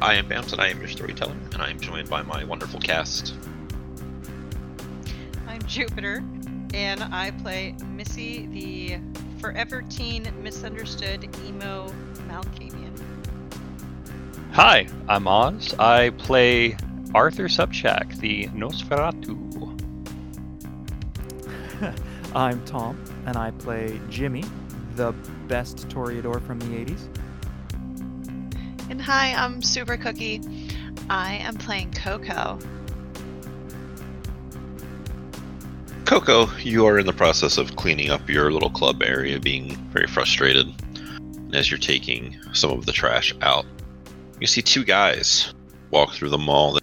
I am Bams, and I am your storyteller, and I am joined by my wonderful cast. I'm Jupiter, and I play Missy, the forever teen, misunderstood, emo Malkavian. Hi, I'm Oz. I play Arthur Subchak, the Nosferatu. I'm Tom, and I play Jimmy, the best Toreador from the 80s. And hi, I'm Super Cookie. I am playing Coco. Coco, you are in the process of cleaning up your little club area, being very frustrated. And as you're taking some of the trash out, you see two guys walk through the mall.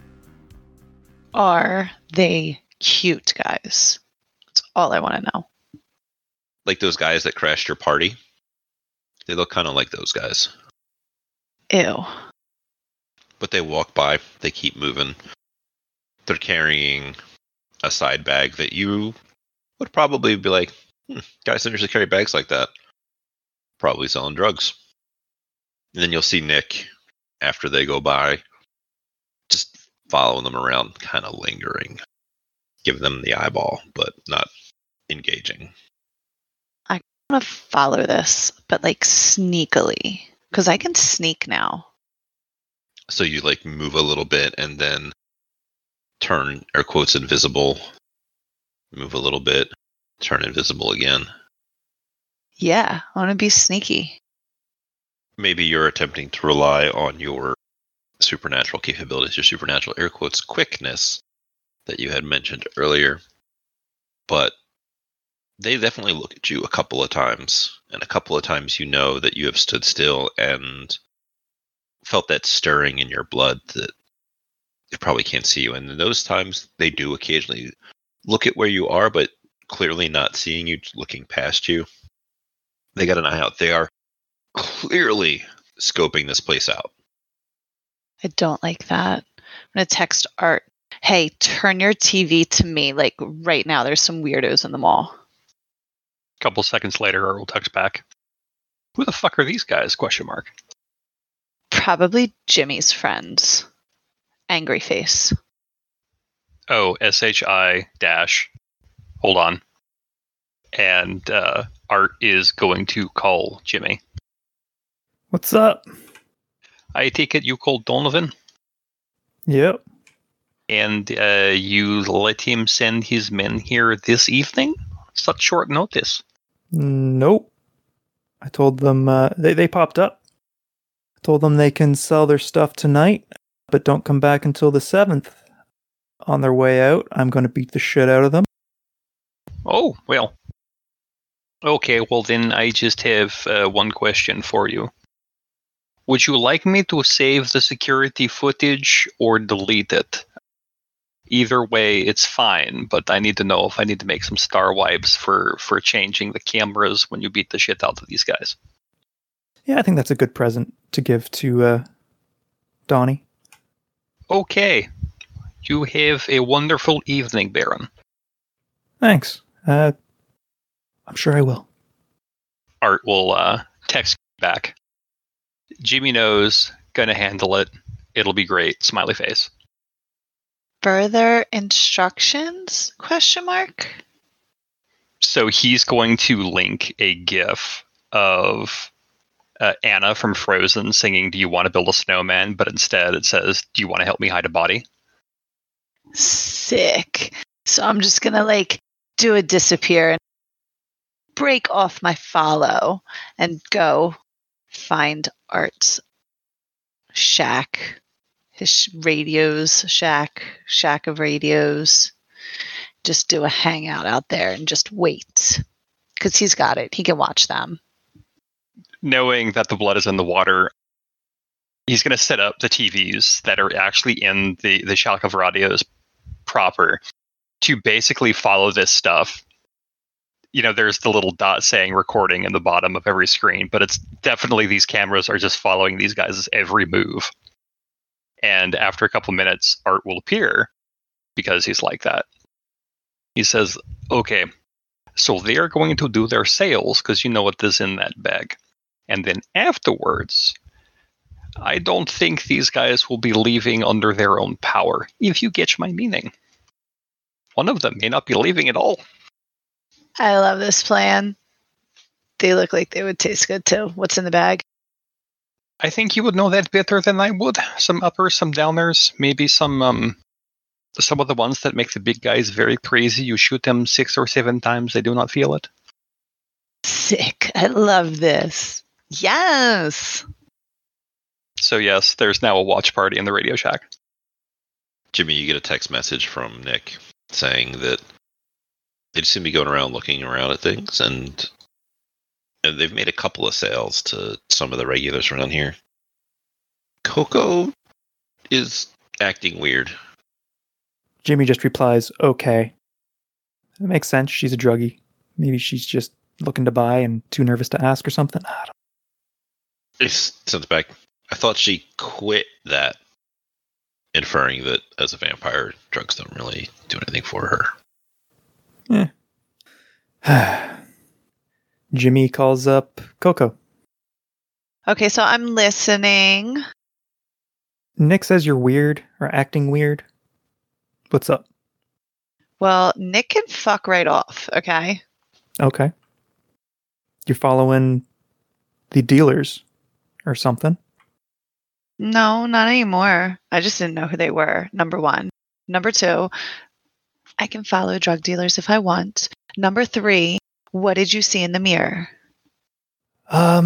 Are they cute guys? That's all I want to know. Like those guys that crashed your party? They look kind of like those guys. Ew. But they walk by, they keep moving. They're carrying a side bag that you would probably be like, guys don't usually carry bags like that. Probably selling drugs. And then you'll see Nick, after they go by, just following them around, kind of lingering. Give them the eyeball, but not engaging. I want to follow this, but like sneakily. Because I can sneak now. So you like move a little bit and then turn, air quotes, invisible. Move a little bit, turn invisible again. Yeah, I want to be sneaky. Maybe you're attempting to rely on your supernatural capabilities, your supernatural, air quotes, quickness that you had mentioned earlier. But they definitely look at you a couple of times, and a couple of times you know that you have stood still and felt that stirring in your blood that they probably can't see you. And in those times, they do occasionally look at where you are, but clearly not seeing you, looking past you. They got an eye out. They are clearly scoping this place out. I don't like that. I'm going to text Art. Hey, turn your TV to me, like right now. There's some weirdos in the mall. Couple seconds later, Earl texts back, who the fuck are these guys? ? Probably Jimmy's friends. Angry face. Oh, SHI- Hold on. And Art is going to call Jimmy. What's up? I take it you called Donovan? Yep. And you let him send his men here this evening? Such short notice. Nope. I told them they popped up. I told them they can sell their stuff tonight, but don't come back until the 7th. On their way out, I'm going to beat the shit out of them. Oh, well. Okay, well then I just have one question for you. Would you like me to save the security footage or delete it? Either way, it's fine, but I need to know if I need to make some star wipes for changing the cameras when you beat the shit out of these guys. Yeah, I think that's a good present to give to Donnie. Okay. You have a wonderful evening, Baron. Thanks. I'm sure I will. Art will text back. Jimmy knows, gonna handle it. It'll be great. Smiley face. Further instructions? ? So he's going to link a GIF of Anna from Frozen singing, "Do you want to build a snowman?" But instead it says, "Do you want to help me hide a body?" Sick. So I'm just going to like do a disappear and break off my follow and go find Art's shack. His radios, shack of radios. Just do a hangout out there and just wait. Because he's got it. He can watch them. Knowing that the blood is in the water, he's going to set up the TVs that are actually in the shack of radios proper to basically follow this stuff. You know, there's the little dot saying recording in the bottom of every screen, but it's definitely these cameras are just following these guys' every move. And after a couple minutes, Art will appear, because he's like that. He says, okay, so they are going to do their sales, because you know what is in that bag. And then afterwards, I don't think these guys will be leaving under their own power, if you get my meaning. One of them may not be leaving at all. I love this plan. They look like they would taste good, too. What's in the bag? I think you would know that better than I would. Some uppers, some downers, maybe some of the ones that make the big guys very crazy. You shoot them 6 or 7 times, they do not feel it. Sick. I love this. Yes! So yes, there's now a watch party in the Radio Shack. Jimmy, you get a text message from Nick saying that they just seem to be going around looking around at things, and they've made a couple of sales to some of the regulars around here. Coco is acting weird. Jimmy just replies, okay. That makes sense. She's a druggie. Maybe she's just looking to buy and too nervous to ask or something. I don't know. It's sent back. I thought she quit that, inferring that as a vampire, drugs don't really do anything for her. Yeah. Jimmy calls up Coco. Okay, so I'm listening. Nick says you're weird or acting weird. What's up? Well, Nick can fuck right off, okay? Okay. You're following the dealers or something? No, not anymore. I just didn't know who they were, number one. Number two, I can follow drug dealers if I want. Number three, what did you see in the mirror? That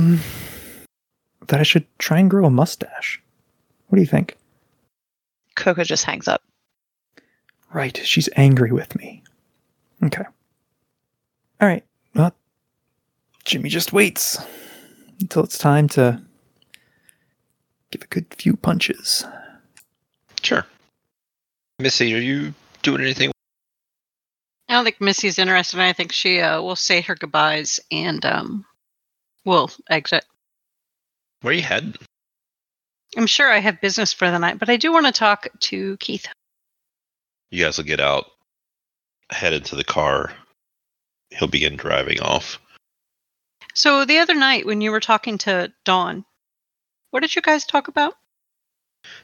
I should try and grow a mustache. What do you think? Coco just hangs up. Right, she's angry with me. Okay. All right, well, Jimmy just waits until it's time to give a good few punches. Sure. Missy, are you doing anything? I don't think Missy's interested. I think she will say her goodbyes and will exit. Where are you headed? I'm sure I have business for the night, but I do want to talk to Keith. You guys will get out, head into the car. He'll begin driving off. So the other night when you were talking to Dawn, what did you guys talk about?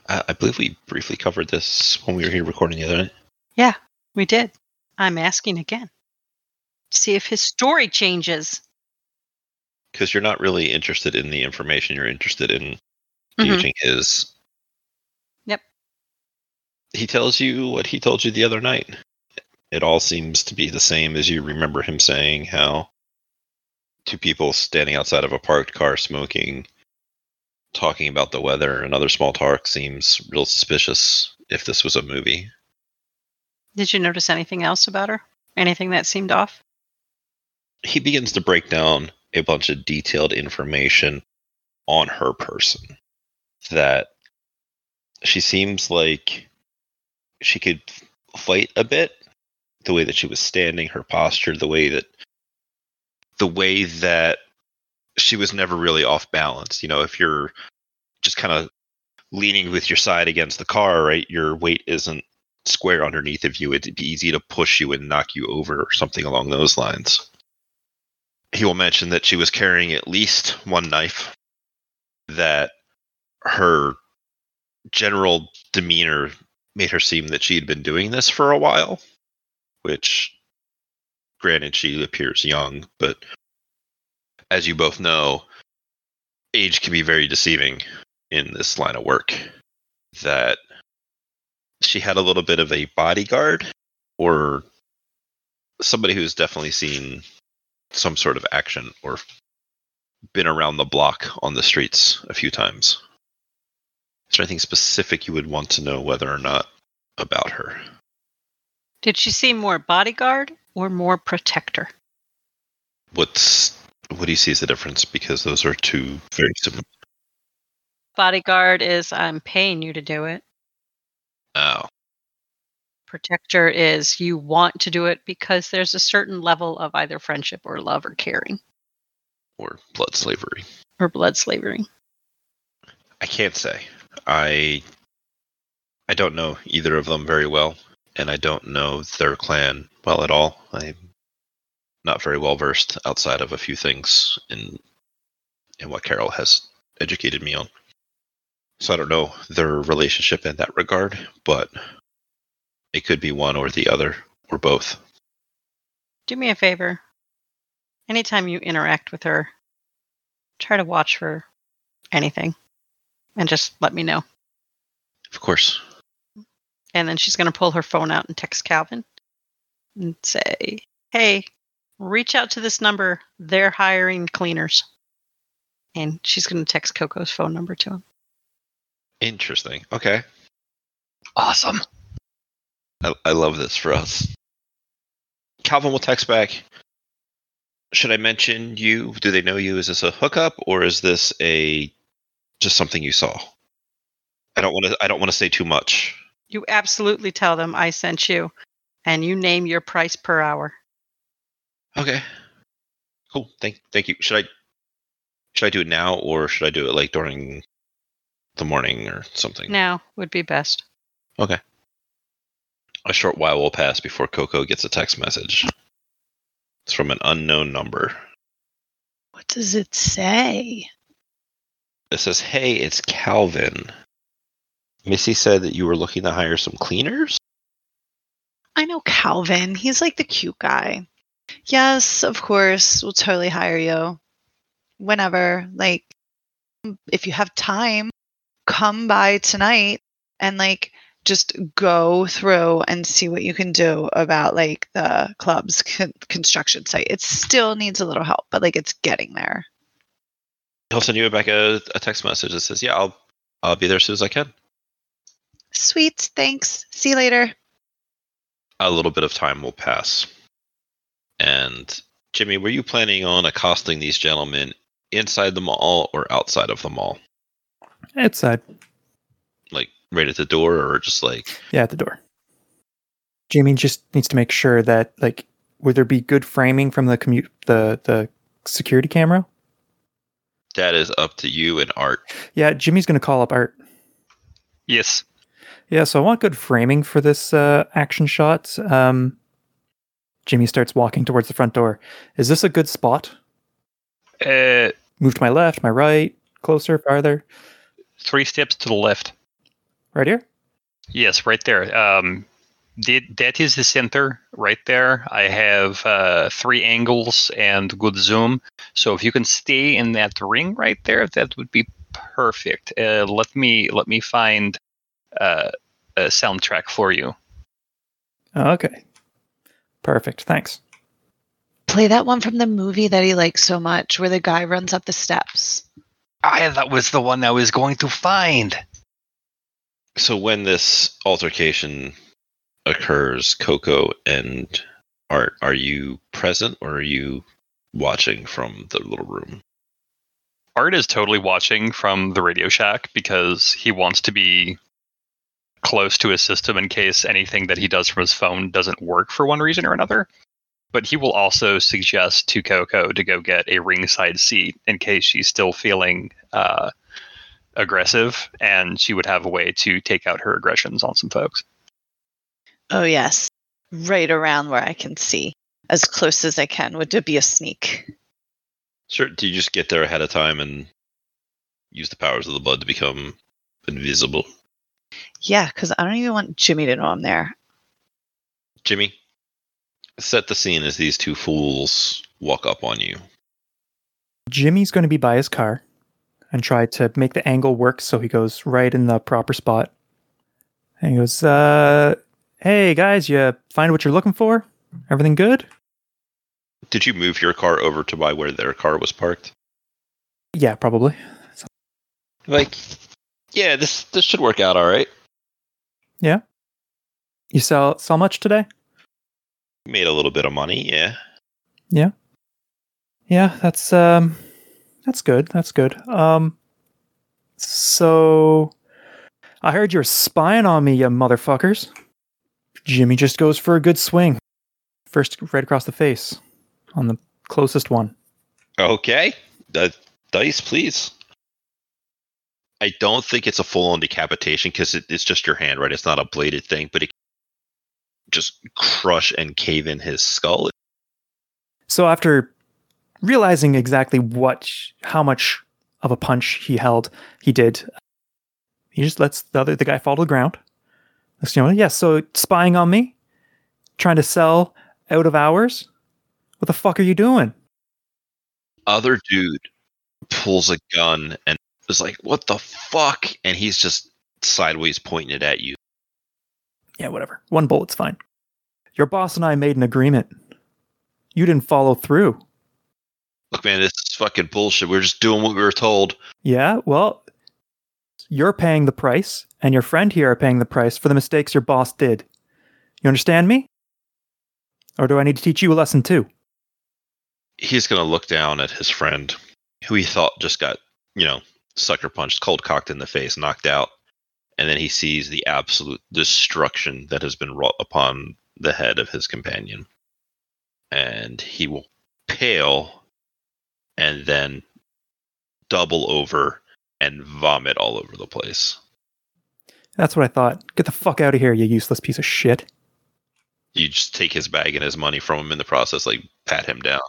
I believe we briefly covered this when we were here recording the other night. Yeah, we did. I'm asking again. See if his story changes. Because you're not really interested in the information. You're interested in gauging his. Yep. He tells you what he told you the other night. It all seems to be the same as you remember him saying how two people standing outside of a parked car smoking, talking about the weather and other small talk seems real suspicious if this was a movie. Did you notice anything else about her? Anything that seemed off? He begins to break down a bunch of detailed information on her person. That she seems like she could fight a bit. The way that she was standing, her posture, the way that she was never really off balance. You know, if you're just kind of leaning with your side against the car, right, your weight isn't square underneath of you. It'd be easy to push you and knock you over or something along those lines. He will mention that she was carrying at least one knife, that her general demeanor made her seem that she had been doing this for a while, which, granted, she appears young, but as you both know, age can be very deceiving in this line of work. That she had a little bit of a bodyguard or somebody who's definitely seen some sort of action or been around the block on the streets a few times. Is there anything specific you would want to know whether or not about her? Did she seem more bodyguard or more protector? What do you see as the difference? Because those are two very similar. Bodyguard is, I'm paying you to do it. Oh. Protector is, you want to do it because there's a certain level of either friendship or love or caring. Or blood slavery. I can't say. I don't know either of them very well, and I don't know their clan well at all. I'm not very well versed outside of a few things in what Carol has educated me on. So I don't know their relationship in that regard, but it could be one or the other or both. Do me a favor. Anytime you interact with her, try to watch for anything and just let me know. Of course. And then she's going to pull her phone out and text Calvin and say, hey, reach out to this number. They're hiring cleaners. And she's going to text Coco's phone number to him. Interesting. Okay. Awesome. I love this for us. Calvin will text back. Should I mention you? Do they know you? Is this a hookup or is this just something you saw? I don't want to say too much. You absolutely tell them I sent you, and you name your price per hour. Okay. Cool. Thank you. Should I do it now or should I do it like during the morning or something? Now would be best. Okay. A short while will pass before Coco gets a text message. It's from an unknown number. What does it say? It says, hey, it's Calvin. Missy said that you were looking to hire some cleaners? I know Calvin. He's like the cute guy. Yes, of course. We'll totally hire you. Whenever. Like, if you have time, come by tonight and, like, just go through and see what you can do about, like, the club's construction site. It still needs a little help, but, like, it's getting there. He'll send you back a text message that says, yeah, I'll be there as soon as I can. Sweet, thanks. See you later. A little bit of time will pass. And, Jimmy, were you planning on accosting these gentlemen inside the mall or outside of the mall? Outside. Like, right at the door or just like... Yeah, at the door. Jimmy just needs to make sure that, like, would there be good framing from the security camera? That is up to you and Art. Yeah, Jimmy's going to call up Art. Yes. Yeah, so I want good framing for this action shot. Jimmy starts walking towards the front door. Is this a good spot? Move to my left, my right, closer, farther? 3 steps to the left. Right here? Yes, right there. That is the center right there. I have 3 angles and good zoom. So if you can stay in that ring right there, that would be perfect. Let me find a soundtrack for you. Okay. Perfect. Thanks. Play that one from the movie that he likes so much where the guy runs up the steps. That was the one I was going to find. So when this altercation occurs, Coco and Art, are you present or are you watching from the little room? Art is totally watching from the Radio Shack because he wants to be close to his system in case anything that he does from his phone doesn't work for one reason or another. But he will also suggest to Coco to go get a ringside seat in case she's still feeling aggressive, and she would have a way to take out her aggressions on some folks. Oh, yes. Right around where I can see. As close as I can. Would it be a sneak? Sure. Do you just get there ahead of time and use the powers of the blood to become invisible? Yeah, because I don't even want Jimmy to know I'm there. Jimmy, set the scene as these two fools walk up on you. Jimmy's going to be by his car and try to make the angle work so he goes right in the proper spot. And he goes, hey guys, you find what you're looking for? Everything good? Did you move your car over to by where their car was parked? Yeah, probably. Like, yeah, this should work out all right. Yeah? You sell much today? Made a little bit of money, yeah. Yeah? Yeah, that's good. That's good. So I heard you were spying on me, you motherfuckers. Jimmy just goes for a good swing. First, right across the face on the closest one. Okay. Dice, please. I don't think it's a full-on decapitation because it's just your hand, right? It's not a bladed thing, but it just crush and cave in his skull. So after realizing exactly how much of a punch he did, He just lets the guy fall to the ground. Yeah, so spying on me? Trying to sell out of hours? What the fuck are you doing? Other dude pulls a gun and is like, what the fuck? And he's just sideways pointing it at you. Yeah, whatever. One bullet's fine. Your boss and I made an agreement. You didn't follow through. Look, man, this is fucking bullshit. We're just doing what we were told. Yeah, well, you're paying the price, and your friend here are paying the price for the mistakes your boss did. You understand me? Or do I need to teach you a lesson too? He's going to look down at his friend, who he thought just got, sucker punched, cold cocked in the face, knocked out. And then he sees the absolute destruction that has been wrought upon the head of his companion. And he will pale and then double over and vomit all over the place. That's what I thought. Get the fuck out of here, you useless piece of shit. You just take his bag and his money from him in the process, like pat him down.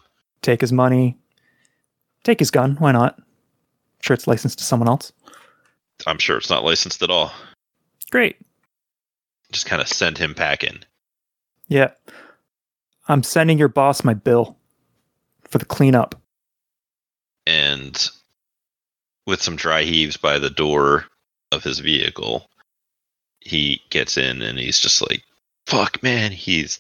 Take his money. Take his gun. Why not? I'm sure it's licensed to someone else. I'm sure it's not licensed at all. Great. Just kind of send him packing. Yeah. I'm sending your boss my bill for the cleanup. And with some dry heaves by the door of his vehicle, he gets in and he's just like, fuck, man, he's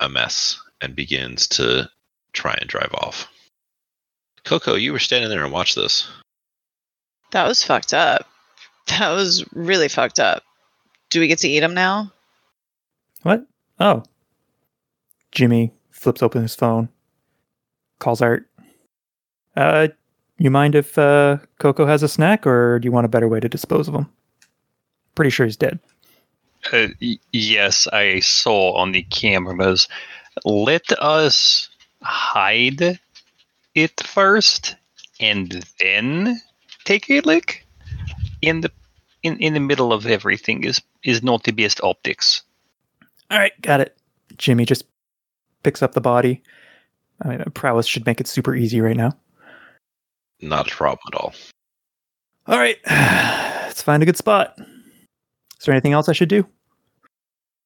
a mess, and begins to try and drive off. Coco, you were standing there and watched this. That was fucked up. That was really fucked up. Do we get to eat him now? What? Oh. Jimmy flips open his phone. Calls Art. You mind if Coco has a snack, or do you want a better way to dispose of him? Pretty sure he's dead. Yes, I saw on the cameras. Let us hide it first, and then take a look. In the middle of everything is not the best optics. All right, got it. Jimmy just picks up the body. I mean, prowess should make it super easy right now. Not a problem at all. All right, let's find a good spot. Is there anything else I should do?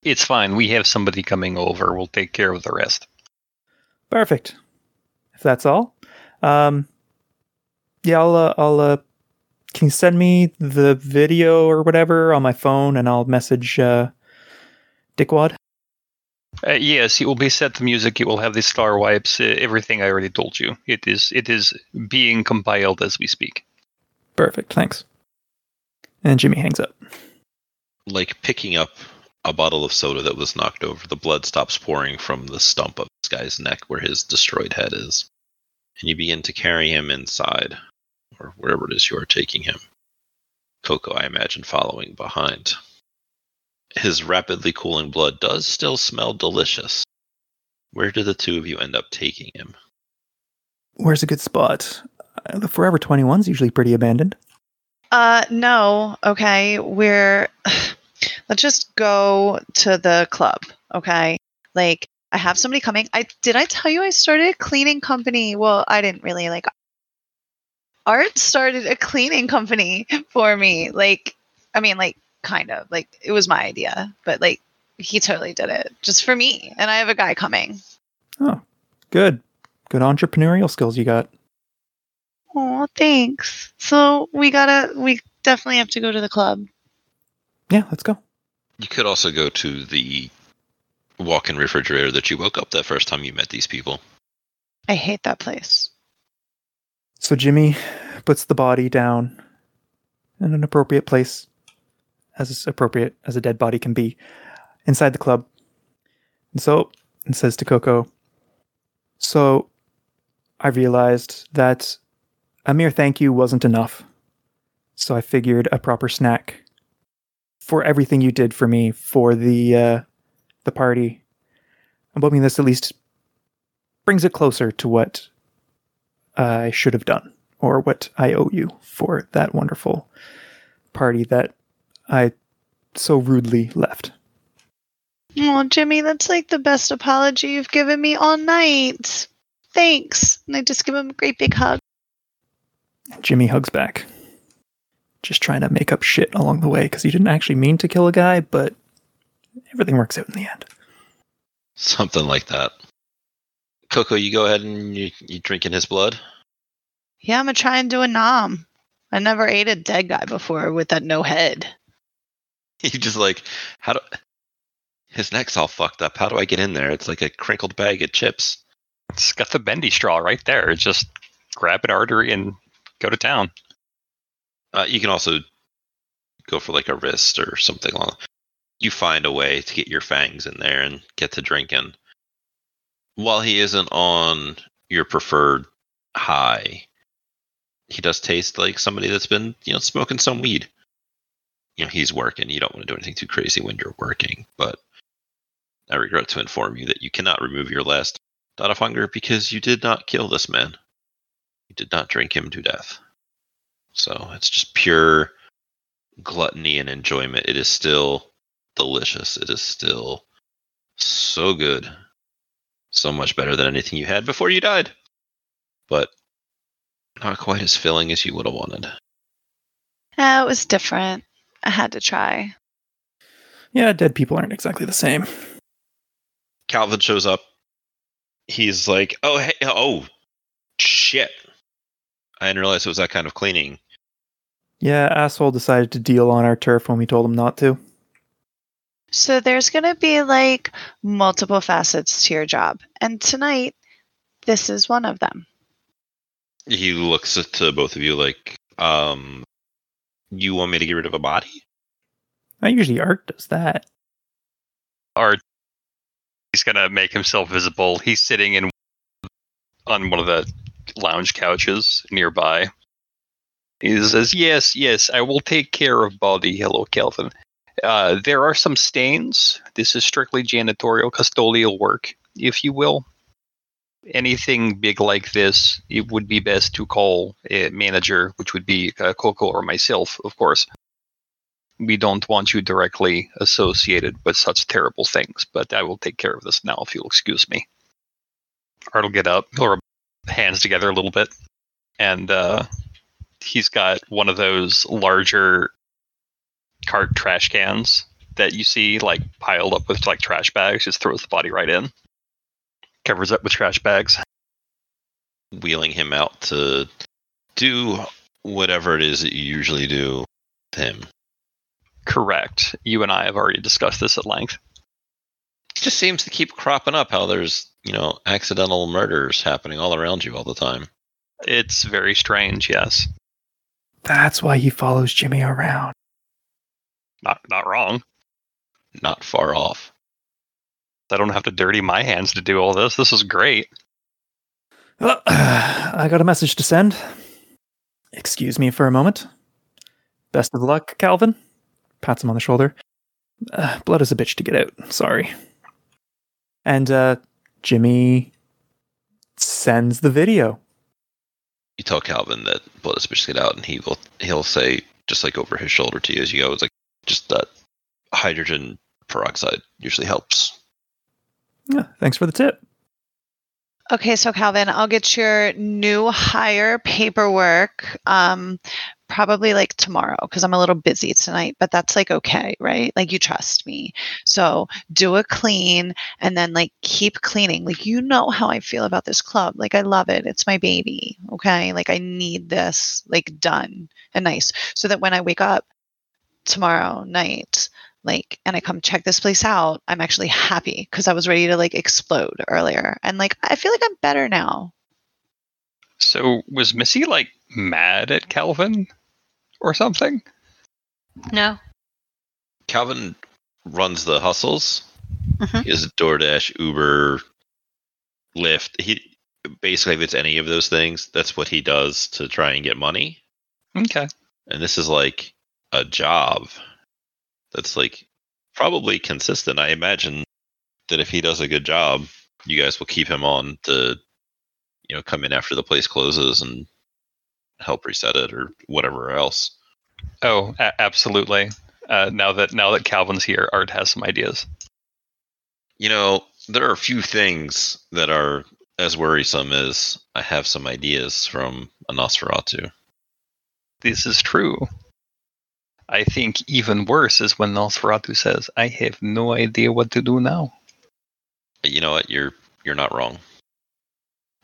It's fine. We have somebody coming over. We'll take care of the rest. Perfect. If that's all. Yeah, I'll can you send me the video or whatever on my phone, and I'll message Dickwad? Yes, it will be set to music. It will have the star wipes, everything I already told you. It is being compiled as we speak. Perfect, thanks. And Jimmy hangs up. Like picking up a bottle of soda that was knocked over, the blood stops pouring from the stump of this guy's neck where his destroyed head is. And you begin to carry him inside, or wherever it is you are taking him. Coco, I imagine, following behind. His rapidly cooling blood does still smell delicious. Where do the two of you end up taking him? Where's a good spot? The Forever 21's usually pretty abandoned. No. Okay, let's just go to the club, okay? Like, I have somebody coming. Did I tell you I started a cleaning company? Well, I didn't really, like, Art started a cleaning company for me. Like, I mean, like, kind of. Like, it was my idea, but, like, he totally did it. Just for me. And I have a guy coming. Oh, good. Good entrepreneurial skills you got. Oh, thanks. So we definitely have to go to the club. Yeah, let's go. You could also go to the walk-in refrigerator that you woke up that first time you met these people. I hate that place. So Jimmy puts the body down in an appropriate place, as appropriate as a dead body can be, inside the club. And so, and says to Coco, so I realized that a mere thank you wasn't enough. So I figured a proper snack for everything you did for me, for the party. I'm hoping this at least brings it closer to what I should have done, or what I owe you for that wonderful party that I so rudely left. Oh, Jimmy, that's like the best apology you've given me all night. Thanks. And I just give him a great big hug. Jimmy hugs back. just trying to make up shit along the way because he didn't actually mean to kill a guy, but everything works out in the end. Something like that. Coco, you go ahead and you drink in his blood? Yeah, I'm going to try and do a nom. I never ate a dead guy before with that no head. You just like, his neck's all fucked up. How do I get in there? It's like a crinkled bag of chips. It's got the bendy straw right there. It's just grab an artery and go to town. You can also go for like a wrist or something. You find a way to get your fangs in there and get to drinking. While he isn't on your preferred high, he does taste like somebody that's been, smoking some weed. He's working. You don't want to do anything too crazy when you're working, but I regret to inform you that you cannot remove your last dot of hunger because you did not kill this man. You did not drink him to death. So it's just pure gluttony and enjoyment. It is still delicious. It is still so good. So much better than anything you had before you died. But not quite as filling as you would have wanted. It was different. I had to try. Yeah, dead people aren't exactly the same. Calvin shows up. He's like, oh, hey, oh, shit. I didn't realize it was that kind of cleaning. Yeah, asshole decided to deal on our turf when we told him not to. So there's going to be like multiple facets to your job. And tonight, this is one of them. He looks to both of you like, you want me to get rid of a body? Not usually Art does that. Art, he's going to make himself visible. He's sitting on one of the lounge couches nearby. He says, yes, I will take care of body. Hello, Calvin. There are some stains. This is strictly janitorial, custodial work, if you will. Anything big like this, it would be best to call a manager, which would be Coco or myself, of course. We don't want you directly associated with such terrible things, but I will take care of this now, if you'll excuse me. Art will get up, he'll rub hands together a little bit, and he's got one of those larger cart trash cans that you see like piled up with like trash bags, just throws the body right in. Covers up with trash bags. Wheeling him out to do whatever it is that you usually do to him. Correct. You and I have already discussed this at length. It just seems to keep cropping up how there's, accidental murders happening all around you all the time. It's very strange, yes. That's why he follows Jimmy around. Not wrong. Not far off. I don't have to dirty my hands to do all this. This is great. I got a message to send. Excuse me for a moment. Best of luck, Calvin. Pats him on the shoulder. Blood is a bitch to get out. Sorry. And Jimmy sends the video. You tell Calvin that blood is a bitch to get out, and he'll say, just like over his shoulder to you as you go, it's like, just that hydrogen peroxide usually helps. Yeah, thanks for the tip. Okay, so Calvin, I'll get your new hire paperwork probably like tomorrow because I'm a little busy tonight, but that's like okay, right? Like you trust me. So do a clean and then like keep cleaning. Like you know how I feel about this club. Like I love it. It's my baby, okay? Like I need this like done and nice so that when I wake up tomorrow night, like, and I come check this place out, I'm actually happy because I was ready to like explode earlier. And like, I feel like I'm better now. So was Missy like mad at Calvin or something? No. Calvin runs the hustles. Mm-hmm. He has a DoorDash, Uber, Lyft. He basically, if it's any of those things, that's what he does to try and get money. Okay. And this is like a job. That's like probably consistent. I imagine that if he does a good job, you guys will keep him on to, come in after the place closes and help reset it or whatever else. Oh, absolutely. Now that Calvin's here, Art has some ideas. There are a few things that are as worrisome as I have some ideas from a Nosferatu. This is true. I think even worse is when Nosferatu says, I have no idea what to do now. You know what? You're not wrong.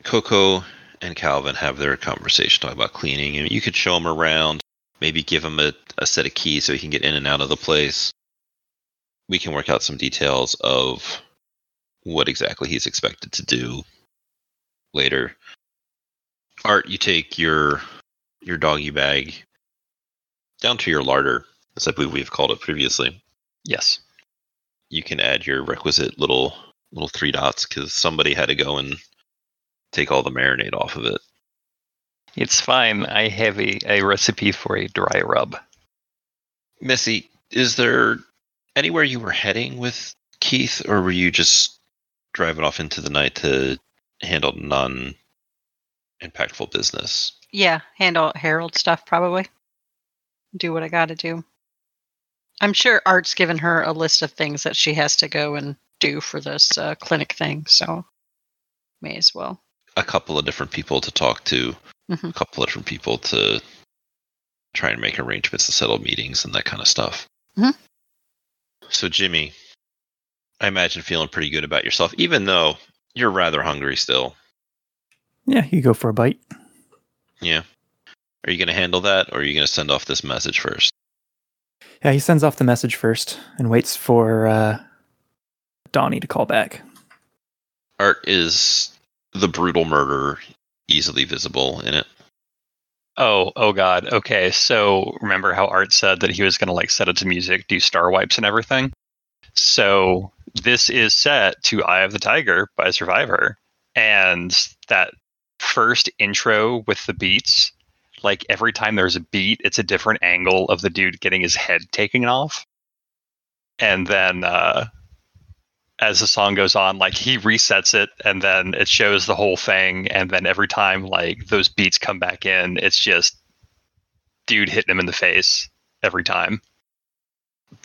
Coco and Calvin have their conversation talking about cleaning. And you could show him around, maybe give him a set of keys so he can get in and out of the place. We can work out some details of what exactly he's expected to do later. Art, you take your doggy bag down to your larder, as I believe we've called it previously. Yes. You can add your requisite little three dots, because somebody had to go and take all the marinade off of it. It's fine. I have a recipe for a dry rub. Missy, is there anywhere you were heading with Keith, or were you just driving off into the night to handle non-impactful business? Yeah, handle Harold stuff, probably. Do what I gotta do. I'm sure Art's given her a list of things that she has to go and do for this clinic thing, so may as well. A couple of different people to talk to, mm-hmm. A couple of different people to try and make arrangements to settle meetings and that kind of stuff. Mm-hmm. So, Jimmy, I imagine feeling pretty good about yourself, even though you're rather hungry still. Yeah, you go for a bite. Yeah. Are you going to handle that, or are you going to send off this message first? Yeah, he sends off the message first and waits for Donnie to call back. Art, is the brutal murder easily visible in it? Oh God. Okay, so remember how Art said that he was going to set it to music, do star wipes and everything? So this is set to Eye of the Tiger by Survivor. And that first intro with the beats, every time there's a beat, it's a different angle of the dude getting his head taken off. And then as the song goes on, he resets it, and then it shows the whole thing. And then every time those beats come back in, it's just dude hitting him in the face every time.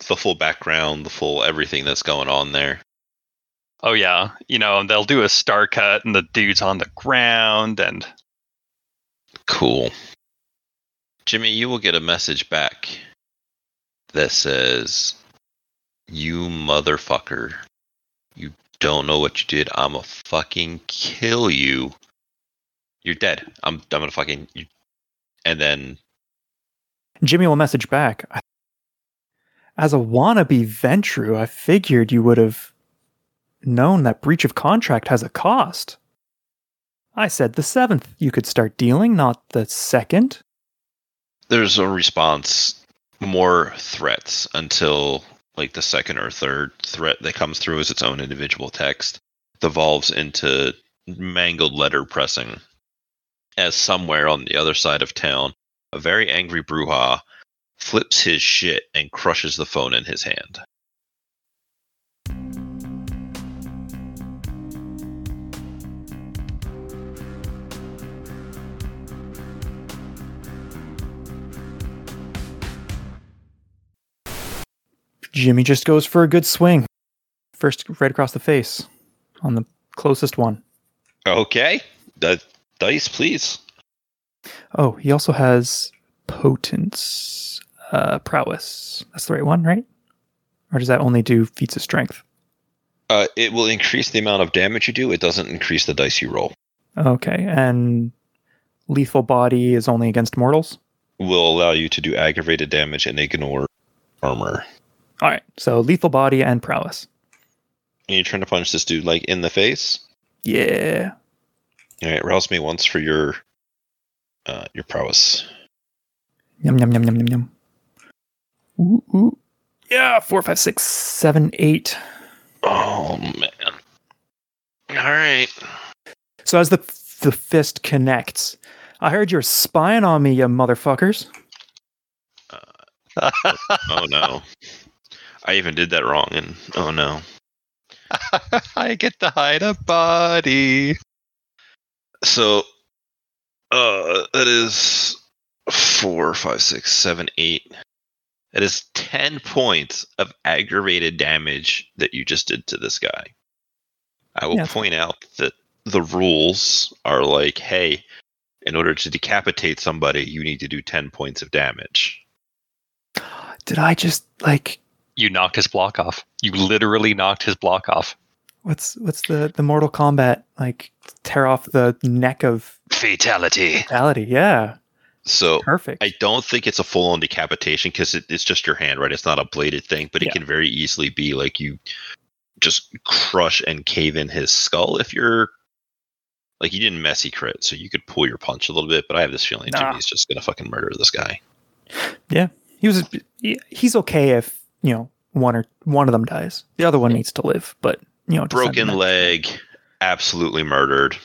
The full background, the full everything that's going on there. Oh yeah, and they'll do a star cut, and the dude's on the ground, and cool. Jimmy, you will get a message back that says, "You motherfucker! You don't know what you did. I'ma fucking kill you. You're dead. I'm gonna fucking you." And then Jimmy will message back, "As a wannabe Ventrue, I figured you would have known that breach of contract has a cost. I said the 7th you could start dealing, not the 2nd. There's a response, more threats until the 2nd or 3rd threat that comes through as its own individual text, devolves into mangled letter pressing. As somewhere on the other side of town, a very angry brouhaha flips his shit and crushes the phone in his hand. Jimmy just goes for a good swing. First, right across the face on the closest one. Okay. Dice, please. Oh, he also has Potence. Prowess. That's the right one, right? Or does that only do feats of strength? It will increase the amount of damage you do. It doesn't increase the dice you roll. Okay, and Lethal Body is only against mortals? Will allow you to do aggravated damage and ignore armor. All right, so Lethal Body and Prowess. And you're trying to punch this dude, in the face? Yeah. All right, rouse me once for your Prowess. Yum, yum, yum, yum, yum, yum. Ooh. Yeah, 4, 5, 6, 7, 8. Oh, man. All right. So as the fist connects, I heard you're spying on me, you motherfuckers. Oh, no. I even did that wrong, and oh, no. I get to hide a body. So, that is 4, 5, 6, 7, 8. It is 10 points of aggravated damage that you just did to this guy. I will point out that the rules are hey, in order to decapitate somebody, you need to do 10 points of damage. Did I just like... You knocked his block off. You literally knocked his block off. What's the Mortal Kombat, like, tear off the neck of... Fatality. Fatality, yeah. So perfect. I don't think it's a full-on decapitation because it's just your hand, right? It's not a bladed thing, but it can very easily be like you just crush and cave in his skull if you're... Like, you didn't messy crit, so you could pull your punch a little bit, but I have this feeling Jimmy's just going to fucking murder this guy. Yeah. He's okay if, you know, one of them dies. The other one needs to live, but, you know... Broken leg, absolutely murdered.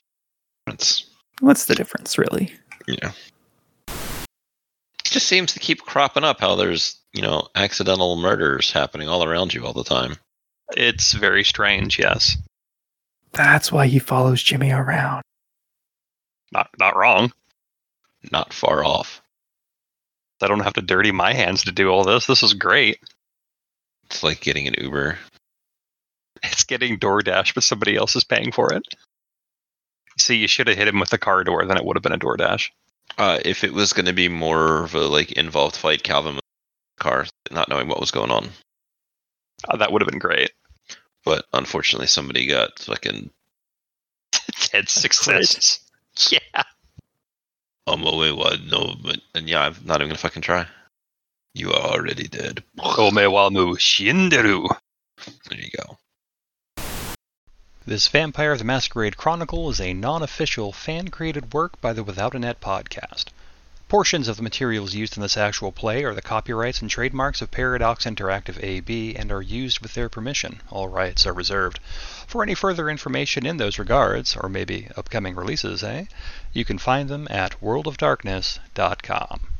What's the difference, really? Yeah. It just seems to keep cropping up how there's, you know, accidental murders happening all around you all the time. It's very strange, yes. That's why he follows Jimmy around. Not wrong. Not far off. I don't have to dirty my hands to do all this. This is great. It's like getting an Uber. It's getting DoorDash, but somebody else is paying for it. See, you should have hit him with the car door, then it would have been a DoorDash. If it was going to be more of a like involved fight, Calvin was in the car, not knowing what was going on. That would have been great. But unfortunately, somebody got fucking dead successes. Yeah. No, but and yeah, I'm not even gonna fucking try. You are already dead. Shinderu. There you go. This Vampire: The Masquerade Chronicle is a non-official, fan-created work by the Without A Net Podcast. Portions of the materials used in this actual play are the copyrights and trademarks of Paradox Interactive AB and are used with their permission. All rights are reserved. For any further information in those regards, or maybe upcoming releases, you can find them at worldofdarkness.com.